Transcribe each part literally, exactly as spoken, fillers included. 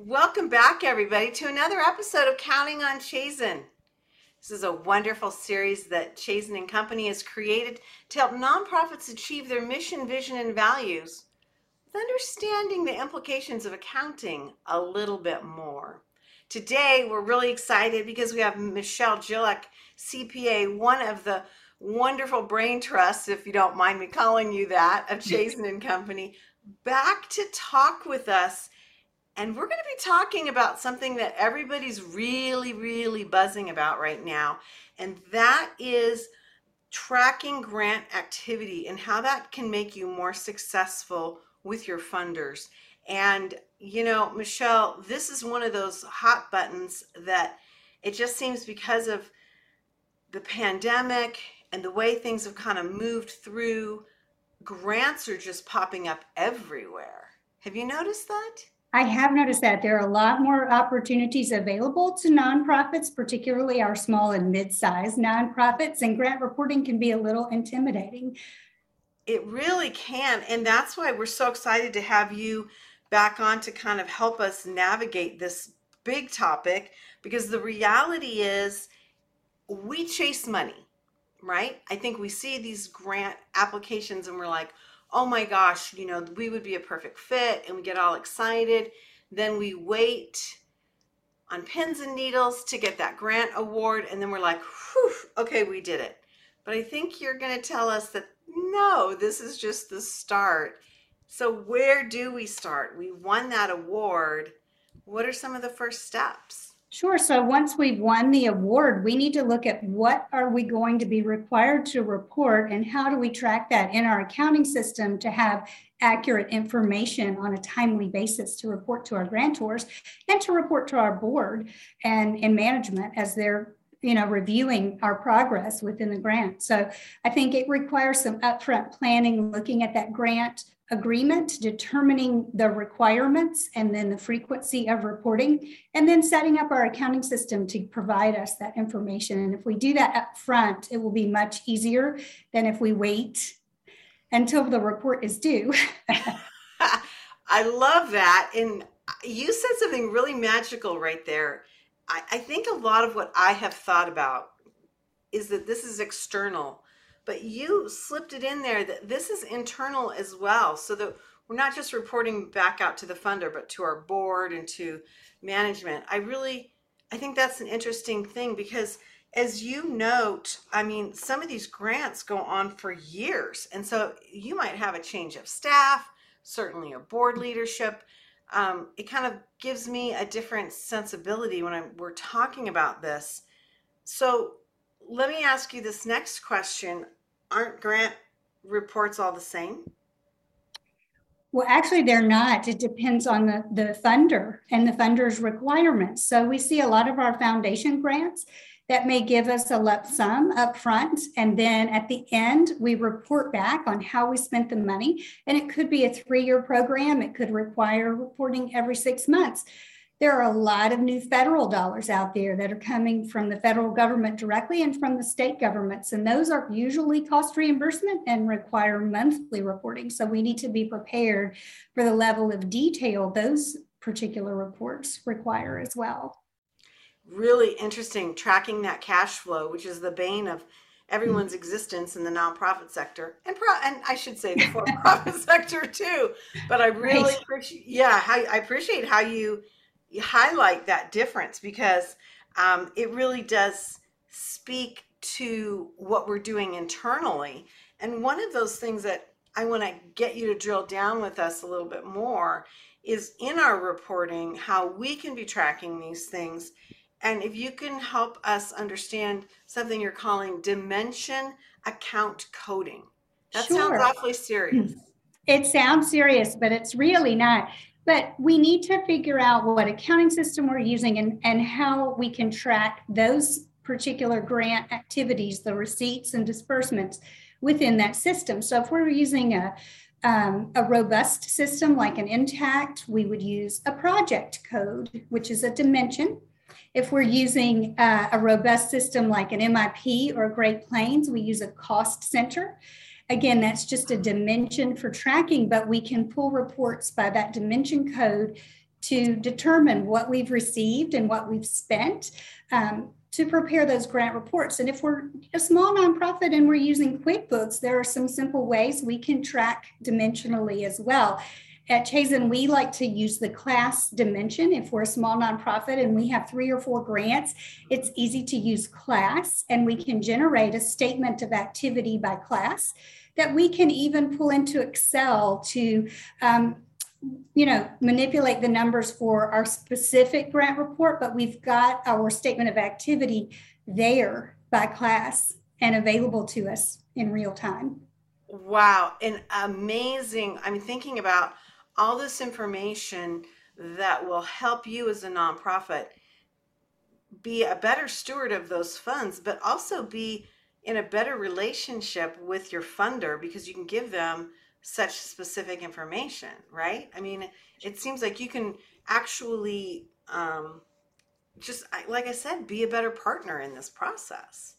Welcome back, everybody, to another episode of Counting on Chazin. This is a wonderful series that Chazin and Company has created to help nonprofits achieve their mission, vision, and values with understanding the implications of accounting a little bit more. Today, we're really excited because we have Michelle Jilek, C P A, one of the wonderful brain trusts, if you don't mind me calling you that, of Chazin and Company, back to talk with us. And we're going to be talking about something that everybody's really, really buzzing about right now. And that is tracking grant activity and how that can make you more successful with your funders. And, you know, Michelle, this is one of those hot buttons that it just seems because of the pandemic and the way things have kind of moved through, grants are just popping up everywhere. Have you noticed that? I have noticed that there are a lot more opportunities available to nonprofits, particularly our small and mid-sized nonprofits, and grant reporting can be a little intimidating. It really can, and that's why we're so excited to have you back on to kind of help us navigate this big topic, because the reality is we chase money, right? I think we see these grant applications and we're like, oh my gosh, you know, we would be a perfect fit, and we get all excited. Then we wait on pins and needles to get that grant award, and then we're like, whew, okay, we did it. But I think you're going to tell us that, no, this is just the start. So where do we start? We won that award. What are some of the first steps? Sure. So once we've won the award, we need to look at what are we going to be required to report and how do we track that in our accounting system to have accurate information on a timely basis to report to our grantors and to report to our board and, and management as they're, you know, reviewing our progress within the grant. So I think it requires some upfront planning, looking at that grant agreement, determining the requirements, and then the frequency of reporting, and then setting up our accounting system to provide us that information. And if we do that up front, it will be much easier than if we wait until the report is due. I love that. And you said something really magical right there. I, I think a lot of what I have thought about is that this is external. But you slipped it in there that this is internal as well, so that we're not just reporting back out to the funder, but to our board and to management. I really, I think that's an interesting thing because as you note, I mean, some of these grants go on for years. And so you might have a change of staff, certainly a board leadership. Um, it kind of gives me a different sensibility when I'm, we're talking about this. So let me ask you this next question. Aren't grant reports all the same? Well, actually, they're not. It depends on the, the funder and the funder's requirements. So we see a lot of our foundation grants that may give us a lump sum up front. And then at the end, we report back on how we spent the money. And it could be a three-year program. It could require reporting every six months. There are a lot of new federal dollars out there that are coming from the federal government directly and from the state governments. And those are usually cost reimbursement and require monthly reporting. So we need to be prepared for the level of detail those particular reports require as well. Really interesting, tracking that cash flow, which is the bane of everyone's existence in the nonprofit sector, and pro- and I should say the for-profit sector too. But I really right. appreciate, yeah, how, I appreciate how you You highlight that difference because um, it really does speak to what we're doing internally. And one of those things that I want to get you to drill down with us a little bit more is in our reporting, how we can be tracking these things. And if you can help us understand something you're calling dimension account coding. That sure. sounds awfully serious. It sounds serious, but it's really not. But we need to figure out what accounting system we're using and, and how we can track those particular grant activities, the receipts and disbursements within that system. So if we're using a, um, a robust system like an Intacct, we would use a project code, which is a dimension. If we're using uh, a robust system like an M I P or Great Plains, we use a cost center. Again, that's just a dimension for tracking, but we can pull reports by that dimension code to determine what we've received and what we've spent um, to prepare those grant reports. And if we're a small nonprofit and we're using QuickBooks, there are some simple ways we can track dimensionally as well. At Chazin, we like to use the class dimension. If we're a small nonprofit and we have three or four grants, it's easy to use class, and we can generate a statement of activity by class that we can even pull into Excel to um, you know, manipulate the numbers for our specific grant report, but we've got our statement of activity there by class and available to us in real time. Wow, and amazing. I'm thinking about all this information that will help you as a nonprofit be a better steward of those funds, but also be in a better relationship with your funder because you can give them such specific information, right? I mean, it seems like you can actually um, just, like I said, be a better partner in this process.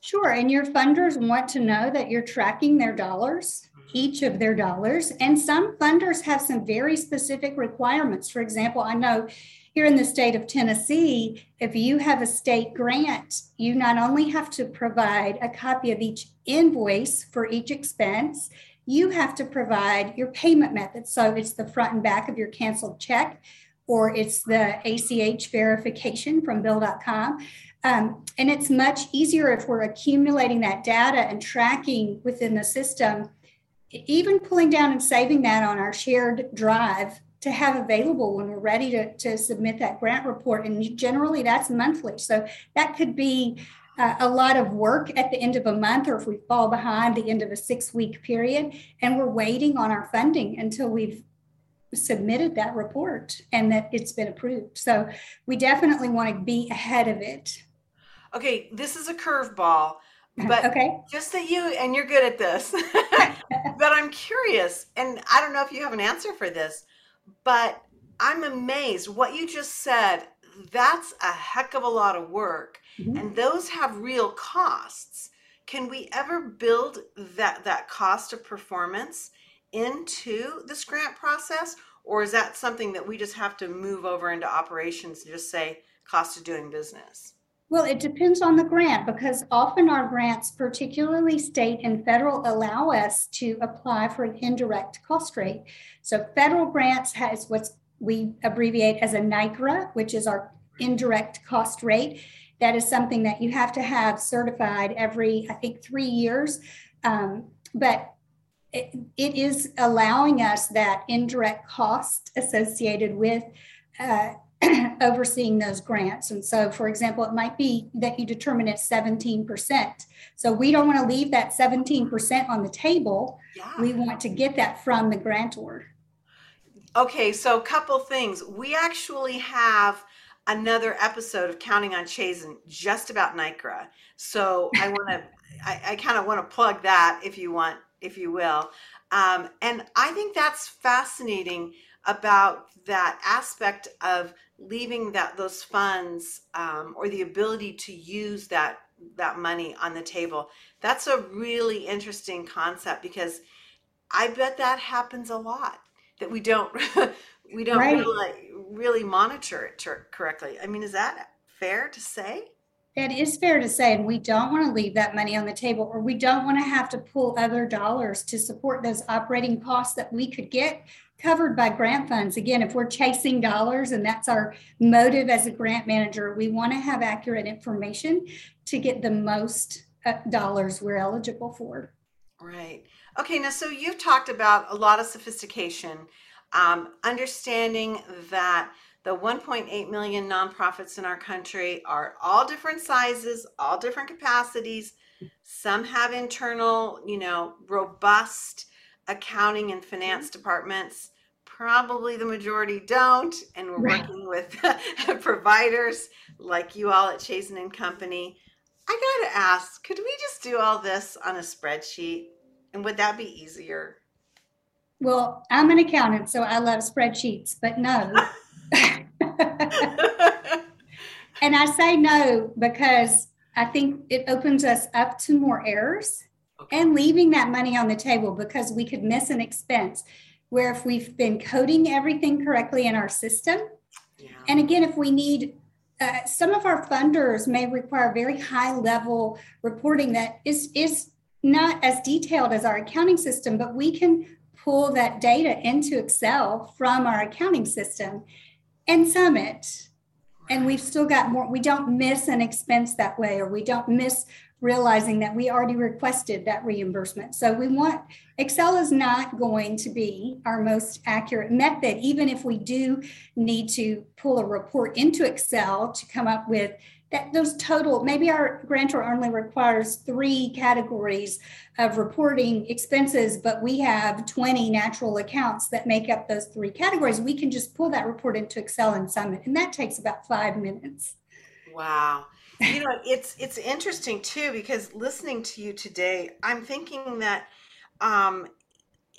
Sure, and your funders want to know that you're tracking their dollars, each of their dollars, and some funders have some very specific requirements. For example, I know here in the state of Tennessee, if you have a state grant, you not only have to provide a copy of each invoice for each expense, you have to provide your payment method. So it's the front and back of your canceled check, or it's the A C H verification from bill dot com. Um, and it's much easier if we're accumulating that data and tracking within the system, even pulling down and saving that on our shared drive to have available when we're ready to, to submit that grant report. And generally that's monthly. So that could be Uh, a lot of work at the end of a month, or if we fall behind the end of a six-week period, and we're waiting on our funding until we've submitted that report and that it's been approved. So we definitely want to be ahead of it. Okay, this is a curveball, but okay. Just that you, and you're good at this, but I'm curious, and I don't know if you have an answer for this, but I'm amazed. What you just said, that's a heck of a lot of work. Mm-hmm. And those have real costs. Can we ever build that, that cost of performance into this grant process? Or is that something that we just have to move over into operations and just say cost of doing business? Well, it depends on the grant, because often our grants, particularly state and federal, allow us to apply for an indirect cost rate. So federal grants has what's we abbreviate as a NICRA, which is our indirect cost rate. That is something that you have to have certified every, I think, three years. Um, but it, it is allowing us that indirect cost associated with uh, overseeing those grants. And so, for example, it might be that you determine it's seventeen percent. So we don't want to leave that seventeen percent on the table. Yeah. We want to get that from the grantor. Okay, so a couple things. We actually have another episode of Counting on Chazin just about NICRA. So I want to, I, I kind of want to plug that if you want, if you will. Um, and I think that's fascinating about that aspect of leaving that those funds um, or the ability to use that that money on the table. That's a really interesting concept because I bet that happens a lot, that we don't we don't right. really really monitor it correctly. I mean, is that fair to say? That is fair to say, and we don't want to leave that money on the table, or we don't want to have to pull other dollars to support those operating costs that we could get covered by grant funds. Again, if we're chasing dollars and that's our motive as a grant manager, we want to have accurate information to get the most dollars we're eligible for. Right. Okay, now, so you've talked about a lot of sophistication, um, understanding that the one point eight million nonprofits in our country are all different sizes, all different capacities. Some have internal, you know, robust accounting and finance departments. Probably the majority don't, and we're right. working with providers like you all at Chazin and Company. I gotta ask, could we just do all this on a spreadsheet? And would that be easier? Well, I'm an accountant, so I love spreadsheets, but no. And I say no because I think it opens us up to more errors, okay, and leaving that money on the table because we could miss an expense. where if we've been coding everything correctly in our system, yeah. and again, if we need, uh, some of our funders may require very high level reporting that is, is not as detailed as our accounting system, but we can pull that data into Excel from our accounting system and sum it. And we've still got more, we don't miss an expense that way, or we don't miss realizing that we already requested that reimbursement. So we want, Excel is not going to be our most accurate method, even if we do need to pull a report into Excel to come up with that, those total, maybe our grantor only requires three categories of reporting expenses, but we have twenty natural accounts that make up those three categories. We can just pull that report into Excel and sum it, and that takes about five minutes. Wow. You know, it's it's interesting too, because listening to you today, I'm thinking that um,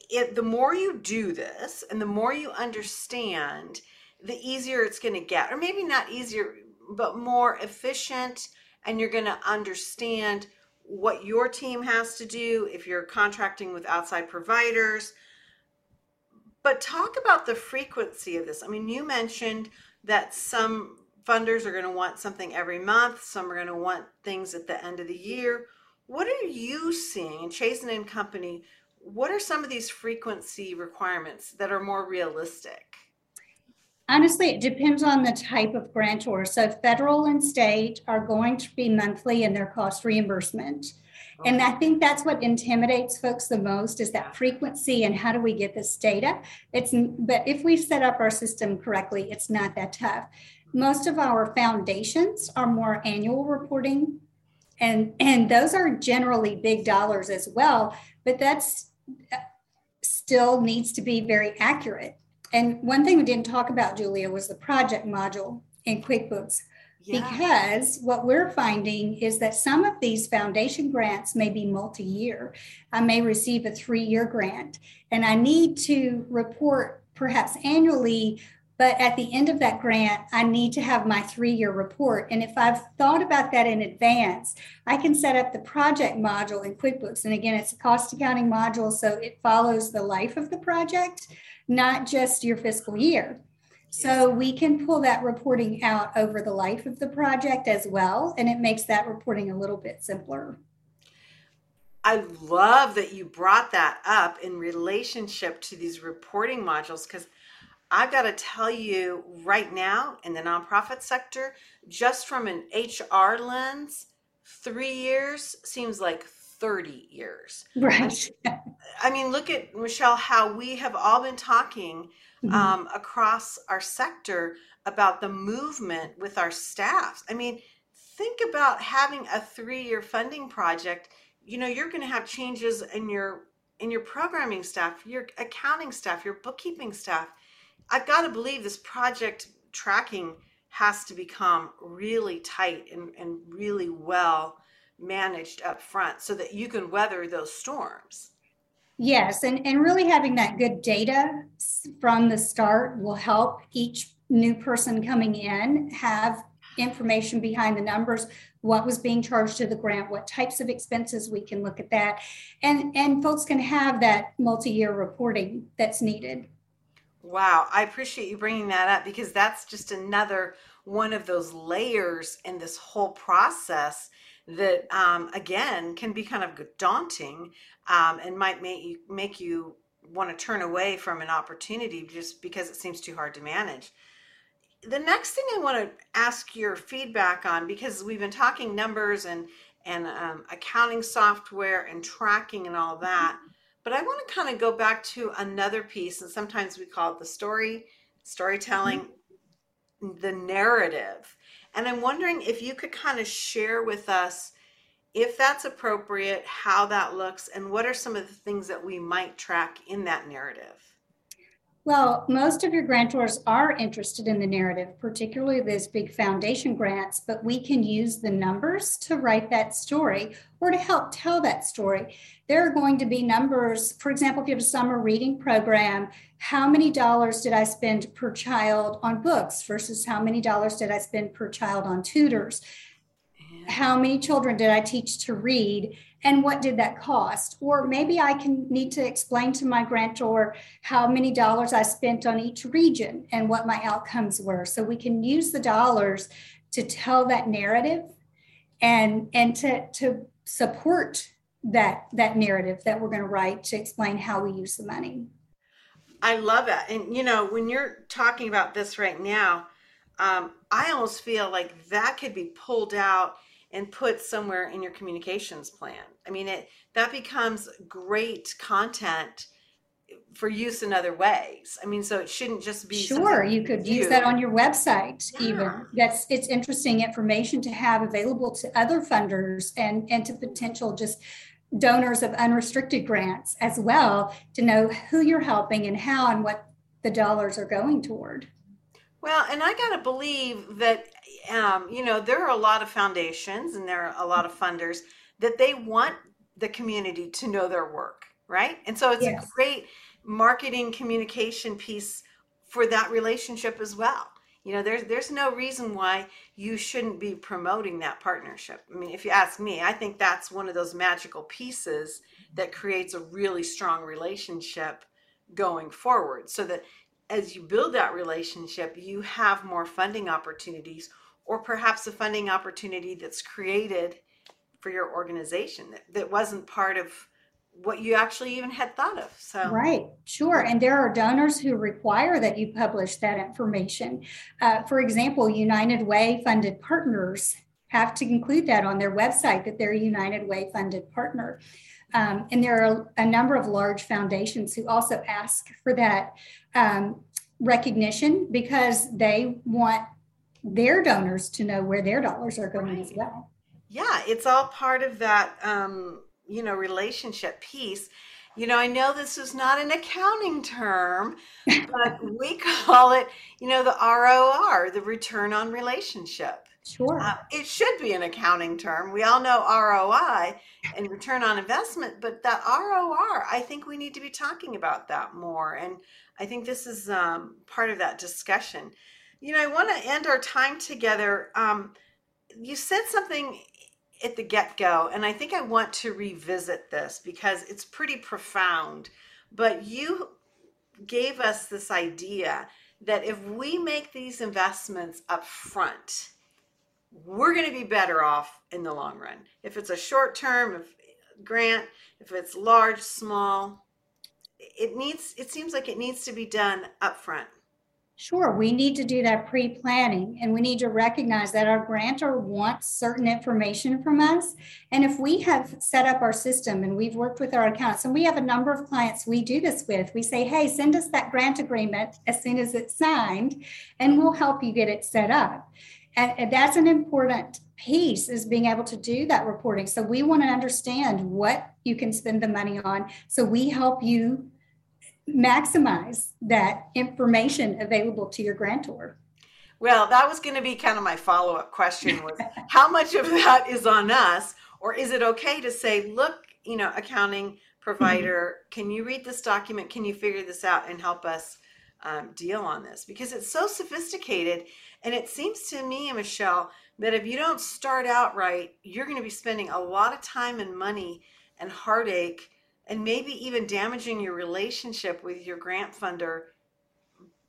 it, the more you do this and the more you understand, the easier it's going to get, or maybe not easier, but more efficient, and you're going to understand what your team has to do if you're contracting with outside providers. But talk about the frequency of this. I mean, you mentioned that some funders are going to want something every month, some are going to want things at the end of the year. What are you seeing, Chazin and Company? What are some of these frequency requirements that are more realistic? Honestly, it depends on the type of grantor. So federal and state are going to be monthly in their cost reimbursement. Okay. And I think that's what intimidates folks the most, is that frequency and how do we get this data? It's, but if we set up our system correctly, it's not that tough. Most of our foundations are more annual reporting, and, and those are generally big dollars as well, but that's still needs to be very accurate. And one thing we didn't talk about, Julia, was the project module in QuickBooks, yeah. because what we're finding is that some of these foundation grants may be multi-year. I may receive a three-year grant, and I need to report perhaps annually, but at the end of that grant, I need to have my three-year report. And if I've thought about that in advance, I can set up the project module in QuickBooks. And again, it's a cost accounting module, so it follows the life of the project, not just your fiscal year. So we can pull that reporting out over the life of the project as well, and it makes that reporting a little bit simpler. I love that you brought that up in relationship to these reporting modules, because I've got to tell you right now, in the nonprofit sector, just from an H R lens, three years seems like thirty years. Right. I mean, look at, Michelle, how we have all been talking um, mm-hmm. across our sector about the movement with our staffs. I mean, think about having a three-year funding project. You know, you're going to have changes in your in your programming staff, your accounting staff, your bookkeeping staff. I've got to believe this project tracking has to become really tight and, and really well managed up front so that you can weather those storms. Yes, and, and really having that good data from the start will help each new person coming in have information behind the numbers, what was being charged to the grant, what types of expenses, we can look at that. And, and folks can have that multi-year reporting that's needed. Wow, I appreciate you bringing that up, because that's just another one of those layers in this whole process that, um, again, can be kind of daunting um, and might make you, make you want to turn away from an opportunity just because it seems too hard to manage. The next thing I want to ask your feedback on, because we've been talking numbers and, and um, accounting software and tracking and all that, but I want to kind of go back to another piece, and sometimes we call it the story, storytelling, the narrative. And I'm wondering if you could kind of share with us, if that's appropriate, how that looks, and what are some of the things that we might track in that narrative? Well, most of your grantors are interested in the narrative, particularly those big foundation grants, but we can use the numbers to write that story or to help tell that story. There are going to be numbers, for example, if you have a summer reading program, how many dollars did I spend per child on books versus how many dollars did I spend per child on tutors? how many children did I teach to read and what did that cost? Or maybe I can need to explain to my grantor how many dollars I spent on each region and what my outcomes were. So we can use the dollars to tell that narrative and, and to, to support that, that narrative that we're going to write to explain how we use the money. I love it. And, you know, when you're talking about this right now, um, I almost feel like that could be pulled out and put somewhere in your communications plan. I mean, it that becomes great content for use in other ways. I mean, so it shouldn't just be. Sure, you could use that on your website. Yeah. Even that's it's interesting information to have available to other funders and and to potential just donors of unrestricted grants as well, to know who you're helping and how and what the dollars are going toward. Well, and I got to believe that, um, you know, there are a lot of foundations and there are a lot of funders that they want the community to know their work, right? And so it's yes. a great marketing communication piece for that relationship as well. You know, there's there's no reason why you shouldn't be promoting that partnership. I mean, if you ask me, I think that's one of those magical pieces that creates a really strong relationship going forward, so that as you build that relationship, you have more funding opportunities, or perhaps a funding opportunity that's created for your organization that, that wasn't part of what you actually even had thought of. So right, sure. And there are donors who require that you publish that information. Uh, for example, United Way funded partners have to include that on their website, that they're a United Way funded partner. Um, and there are a number of large foundations who also ask for that um, recognition, because they want their donors to know where their dollars are going right. as well. Yeah, it's all part of that um, you know, relationship piece. You know, I know this is not an accounting term, but we call it, you know, the R O R, the return on relationship. Sure. Uh, it should be an accounting term. We all know R O I and return on investment, but that R O R, I think we need to be talking about that more. And I think this is um, part of that discussion. You know, I want to end our time together. Um, you said something at the get-go, and I think I want to revisit this because it's pretty profound, but you gave us this idea that if we make these investments up front, we're going to be better off in the long run. If it's a short-term grant, if it's large, small, it needs, it seems like it needs to be done up front. Sure, we need to do that pre-planning, and we need to recognize that our grantor wants certain information from us. And if we have set up our system and we've worked with our accountants, and we have a number of clients we do this with, we say, hey, send us that grant agreement as soon as it's signed, and we'll help you get it set up. And that's an important piece, is being able to do that reporting. So we want to understand what you can spend the money on, so we help you maximize that information available to your grantor. Well, that was going to be kind of my follow-up question, was how much of that is on us, or is it okay to say, look, you know, accounting provider, mm-hmm. can you read this document? Can you figure this out and help us um, deal on this? Because it's so sophisticated. And it seems to me, Michelle, that if you don't start out right, you're going to be spending a lot of time and money and heartache, and maybe even damaging your relationship with your grant funder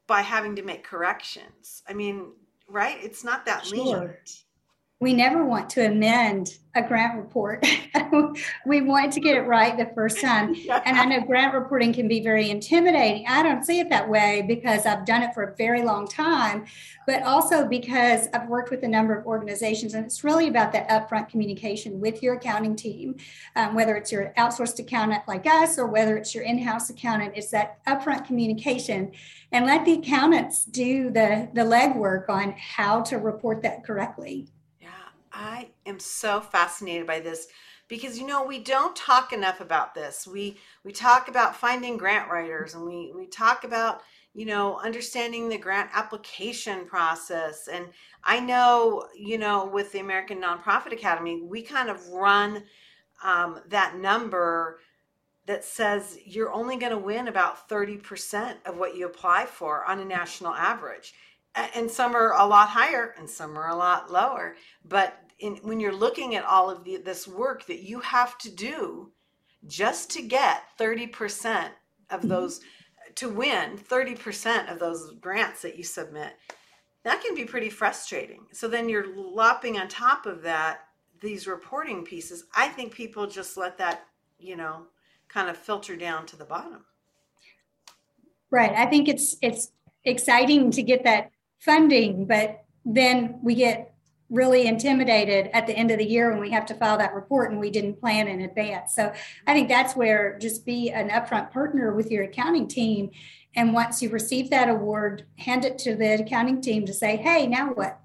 by having to make corrections. I mean, right? It's not that sure. lean. We never want to amend a grant report. We want to get it right the first time. Yeah. And I know grant reporting can be very intimidating. I don't see it that way because I've done it for a very long time, but also because I've worked with a number of organizations, and it's really about that upfront communication with your accounting team, um, whether it's your outsourced accountant like us or whether it's your in-house accountant. It's that upfront communication, and let the accountants do the, the legwork on how to report that correctly. I am so fascinated by this because, you know, we don't talk enough about this. We we talk about finding grant writers, and we, we talk about, you know, understanding the grant application process. And I know, you know, with the American Nonprofit Academy, we kind of run um, that number that says you're only going to win about thirty percent of what you apply for on a national average. And some are a lot higher and some are a lot lower, but in, when you're looking at all of the, this work that you have to do just to get thirty percent of those, to win thirty percent of those grants that you submit, that can be pretty frustrating. So then you're lopping on top of that these reporting pieces. I think people just let that, you know, kind of filter down to the bottom. Right. I think it's it's exciting to get that funding, but then we get really intimidated at the end of the year when we have to file that report and we didn't plan in advance. So I think that's where just be an upfront partner with your accounting team. And once you receive that award, hand it to the accounting team to say, hey, now what?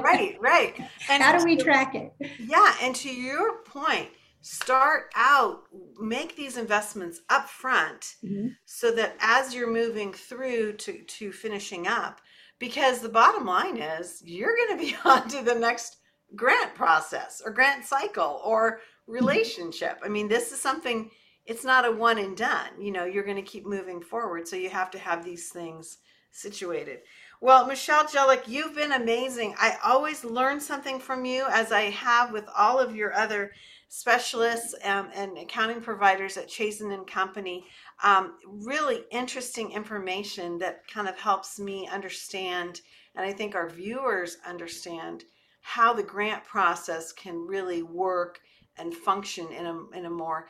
Right, right. And how do we track it? Yeah. And to your point, start out, make these investments up front, mm-hmm. so that as you're moving through to, to finishing up, because the bottom line is you're going to be on to the next grant process or grant cycle or relationship. Mm-hmm. I mean, this is something, it's not a one and done, you know, you're going to keep moving forward. So you have to have these things situated. Well, Michelle Jilek, you've been amazing. I always learn something from you, as I have with all of your other specialists um, and accounting providers at Chazin and Company. Um, really interesting information that kind of helps me understand, and I think our viewers understand, how the grant process can really work and function in a, in a more,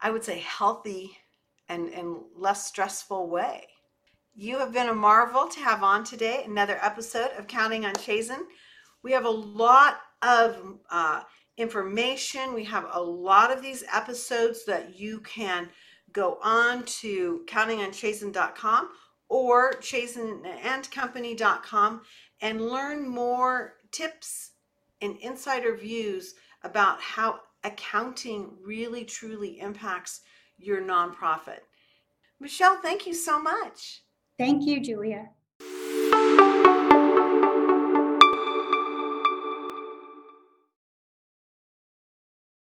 I would say, healthy and, and less stressful way. You have been a marvel to have on today, another episode of Counting on Chazin. We have a lot of uh, information. We have a lot of these episodes that you can go on to counting on chazin dot com or chazin and company dot com and learn more tips and insider views about how accounting really truly impacts your nonprofit. Michelle, thank you so much. Thank you, Julia.